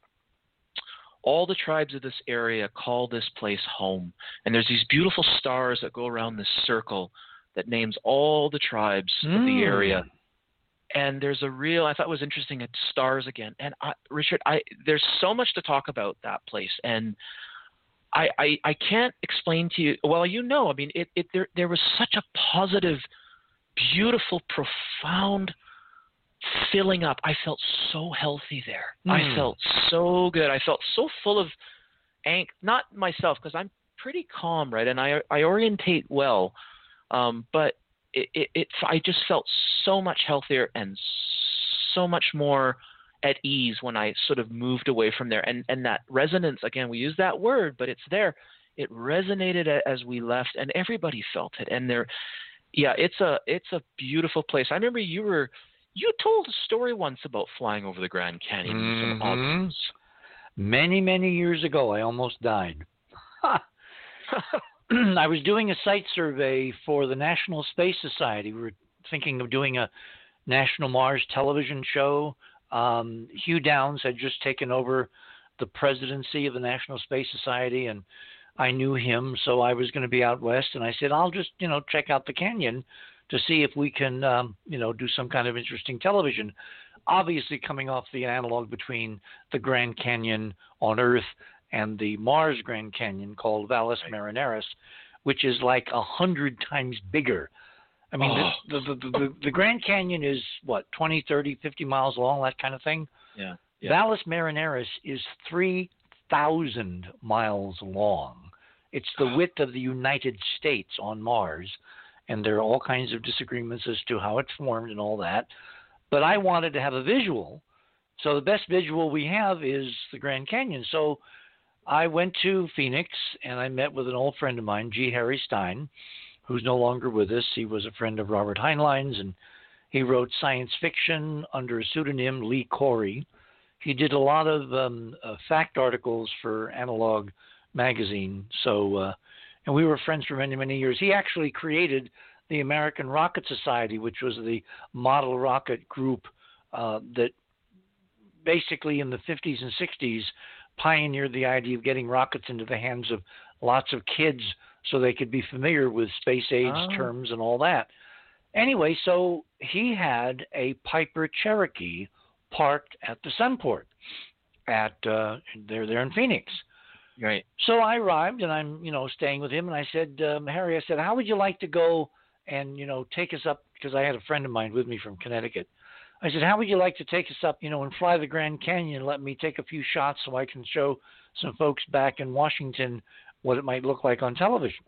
"All the tribes of this area call this place home." And there's these beautiful stars that go around this circle that names all the tribes of the area. And there's I thought it was interesting, it's stars again. And Richard, there's so much to talk about that place. And I can't explain to you. Well, I mean, there was such a positive, beautiful, profound filling up. I felt so healthy there. I felt so good. I felt so full of angst, not myself, because I'm pretty calm, right? And I orientate well, but I just felt so much healthier and so much more at ease when I sort of moved away from there. And that resonance, again, we use that word, but it's there. It resonated as we left, and everybody felt it. And it's a beautiful place. I remember you told a story once about flying over the Grand Canyon. Many, many years ago, I almost died. I was doing a site survey for the National Space Society. We were thinking of doing a National Mars television show. Hugh Downs had just taken over the presidency of the National Space Society, and I knew him, so I was going to be out west. And I said, I'll just, check out the canyon to see if we can, do some kind of interesting television. Obviously, coming off the analog between the Grand Canyon on Earth and the Mars Grand Canyon called Valles Marineris, which is like 100 times bigger. I mean, the Grand Canyon is, 20, 30, 50 miles long, that kind of thing? Yeah. Valles Marineris is 3,000 miles long. It's the width of the United States on Mars. And there are all kinds of disagreements as to how it formed and all that. But I wanted to have a visual. So the best visual we have is the Grand Canyon. So I went to Phoenix and I met with an old friend of mine, G. Harry Stein, who's no longer with us. He was a friend of Robert Heinlein's, and he wrote science fiction under a pseudonym, Lee Corey. He did a lot of fact articles for Analog magazine. So, and we were friends for many, many years. He actually created the American Rocket Society, which was the model rocket group that basically in the 50s and 60s pioneered the idea of getting rockets into the hands of lots of kids so they could be familiar with space age terms and all that. Anyway, so he had a Piper Cherokee parked at the Sunport at there in Phoenix. Right. So I arrived and I'm, staying with him. And I said, Harry, I said, how would you like to go and, take us up? Because I had a friend of mine with me from Connecticut. I said, how would you like to take us up, and fly the Grand Canyon and let me take a few shots so I can show some folks back in Washington what it might look like on television?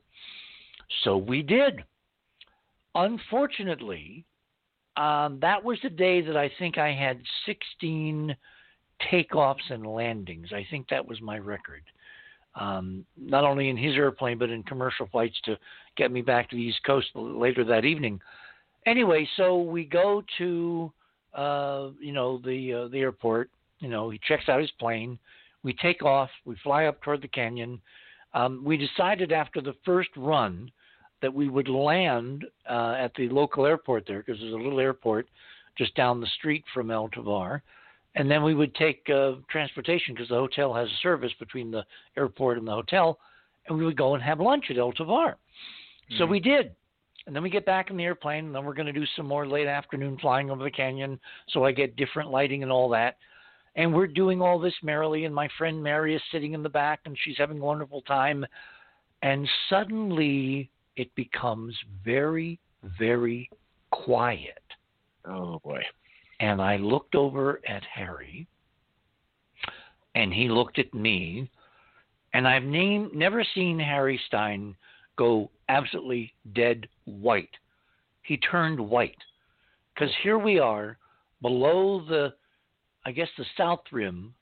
So we did. Unfortunately, that was the day that I think I had 16 takeoffs and landings. I think that was my record, not only in his airplane, but in commercial flights to get me back to the East Coast later that evening. Anyway, so we go to... the airport, he checks out his plane. We take off. We fly up toward the canyon. We decided after the first run that we would land at the local airport there, because there's a little airport just down the street from El Tovar. And then we would take transportation, because the hotel has a service between the airport and the hotel. And we would go and have lunch at El Tovar. Mm-hmm. So we did. And then we get back in the airplane, and then we're going to do some more late afternoon flying over the canyon so I get different lighting and all that. And we're doing all this merrily, and my friend Mary is sitting in the back, and she's having a wonderful time. And suddenly it becomes very, very quiet. Oh, boy. And I looked over at Harry, and he looked at me, and I've never seen Harry Stein go absolutely dead white. He turned white, because here we are below the, I guess, the south rim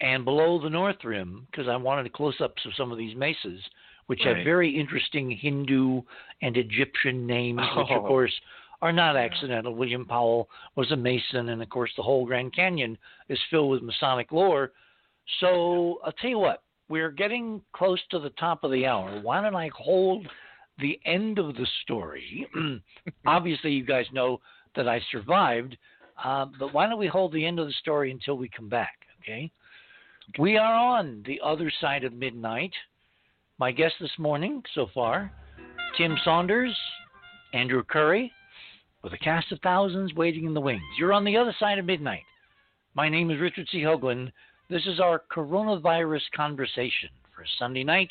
and below the north rim, because I wanted close-ups of some of these mesas, which have very interesting Hindu and Egyptian names, which, of course, are not accidental. William Powell was a Mason, and, of course, the whole Grand Canyon is filled with Masonic lore. So I'll tell you what. We're getting close to the top of the hour. Why don't I hold the end of the story? Obviously, you guys know that I survived, but why don't we hold the end of the story until we come back, okay? We are on the other side of midnight. My guest this morning so far, Tim Saunders, Andrew Curry, with a cast of thousands waiting in the wings. You're on the other side of midnight. My name is Richard C. Hoagland. This is our coronavirus conversation for Sunday night,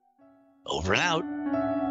Over and out.